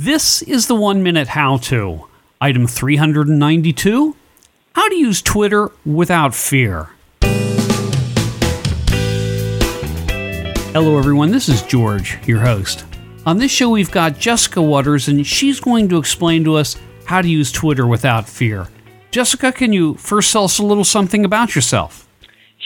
This is the 1-minute how-to. Item 392, how to use Twitter without fear. Hello everyone, this is George, your host. On this show we've got Jessica Waters, and she's going to explain to us how to use Twitter without fear. Jessica, can you first tell us a little something about yourself?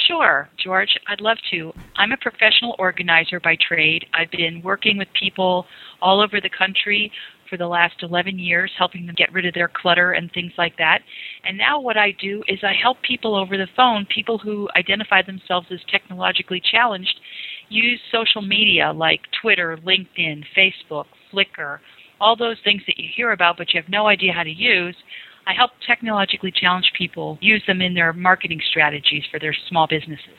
Sure, George. I'd love to. I'm a professional organizer by trade. I've been working with people all over the country for the last 11 years, helping them get rid of their clutter and things like that. And now what I do is I help people over the phone, people who identify themselves as technologically challenged, use social media like Twitter, LinkedIn, Facebook, Flickr, all those things that you hear about but you have no idea how to use. I help technologically challenged people use them in their marketing strategies for their small businesses.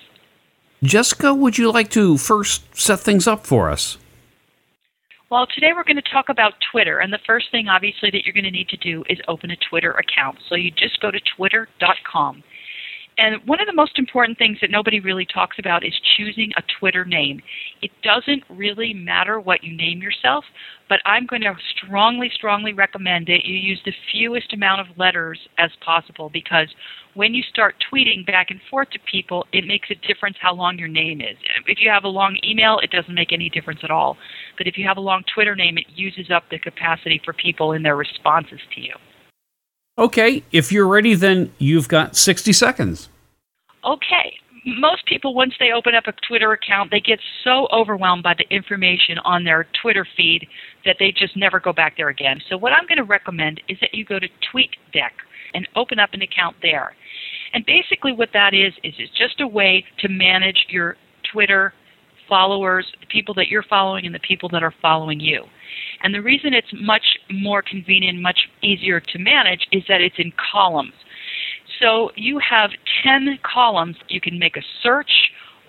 Jessica, would you like to first set things up for us? Well, today we're going to talk about Twitter, and the first thing, obviously, that you're going to need to do is open a Twitter account. So you just go to twitter.com. And one of the most important things that nobody really talks about is choosing a Twitter name. It doesn't really matter what you name yourself, but I'm going to strongly, strongly recommend that you use the fewest amount of letters as possible, because when you start tweeting back and forth to people, it makes a difference how long your name is. If you have a long email, it doesn't make any difference at all. But if you have a long Twitter name, it uses up the capacity for people in their responses to you. Okay, if you're ready, then you've got 60 seconds. Okay. Most people, once they open up a Twitter account, they get so overwhelmed by the information on their Twitter feed that they just never go back there again. So what I'm going to recommend is that you go to TweetDeck and open up an account there. And basically what that is it's just a way to manage your Twitter followers, the people that you're following and the people that are following you. And the reason it's much more convenient, much easier to manage, is that it's in columns. So you have 10 columns. You can make a search,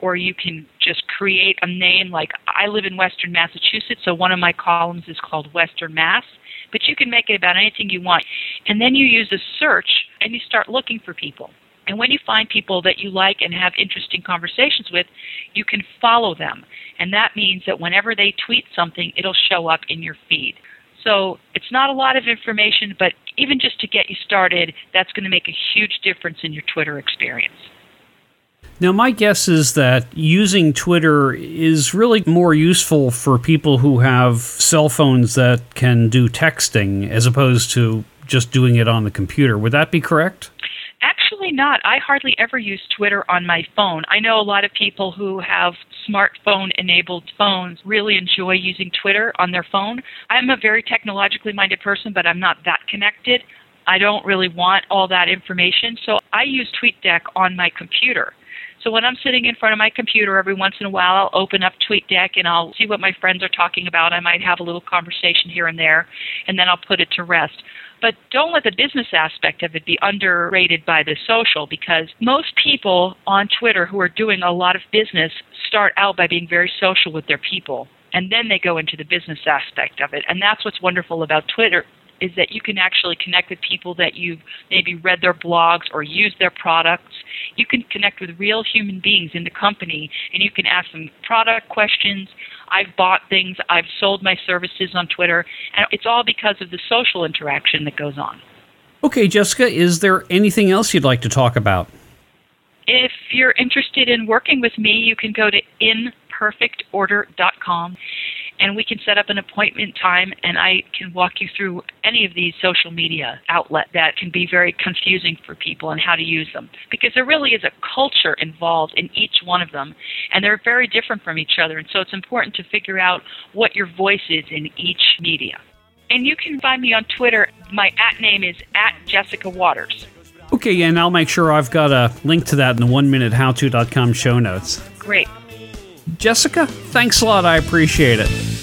or you can just create a name. Like, I live in Western Massachusetts, so one of my columns is called Western Mass. But you can make it about anything you want. And then you use a search, and you start looking for people. And when you find people that you like and have interesting conversations with, you can follow them. And that means that whenever they tweet something, it'll show up in your feed. So it's not a lot of information, but even just to get you started, that's going to make a huge difference in your Twitter experience. Now, my guess is that using Twitter is really more useful for people who have cell phones that can do texting as opposed to just doing it on the computer. Would that be correct? Actually not. I hardly ever use Twitter on my phone. I know a lot of people who have smartphone-enabled phones really enjoy using Twitter on their phone. I'm a very technologically minded person, but I'm not that connected. I don't really want all that information, so I use TweetDeck on my computer. So when I'm sitting in front of my computer, every once in a while, I'll open up TweetDeck and I'll see what my friends are talking about. I might have a little conversation here and there, and then I'll put it to rest. But don't let the business aspect of it be underrated by the social, because most people on Twitter who are doing a lot of business start out by being very social with their people, and then they go into the business aspect of it. And that's what's wonderful about Twitter, is that you can actually connect with people that you've maybe read their blogs or used their products. You can connect with real human beings in the company, and you can ask them product questions. I've bought things. I've sold my services on Twitter. And it's all because of the social interaction that goes on. Okay, Jessica, is there anything else you'd like to talk about? If you're interested in working with me, you can go to imperfectorder.com. And we can set up an appointment time, and I can walk you through any of these social media outlets that can be very confusing for people and how to use them. Because there really is a culture involved in each one of them, and they're very different from each other. And so it's important to figure out what your voice is in each media. And you can find me on Twitter. My @name is @JessicaWaters. Okay, and I'll make sure I've got a link to that in the 1minutehowto.com show notes. Great. Jessica, thanks a lot. I appreciate it.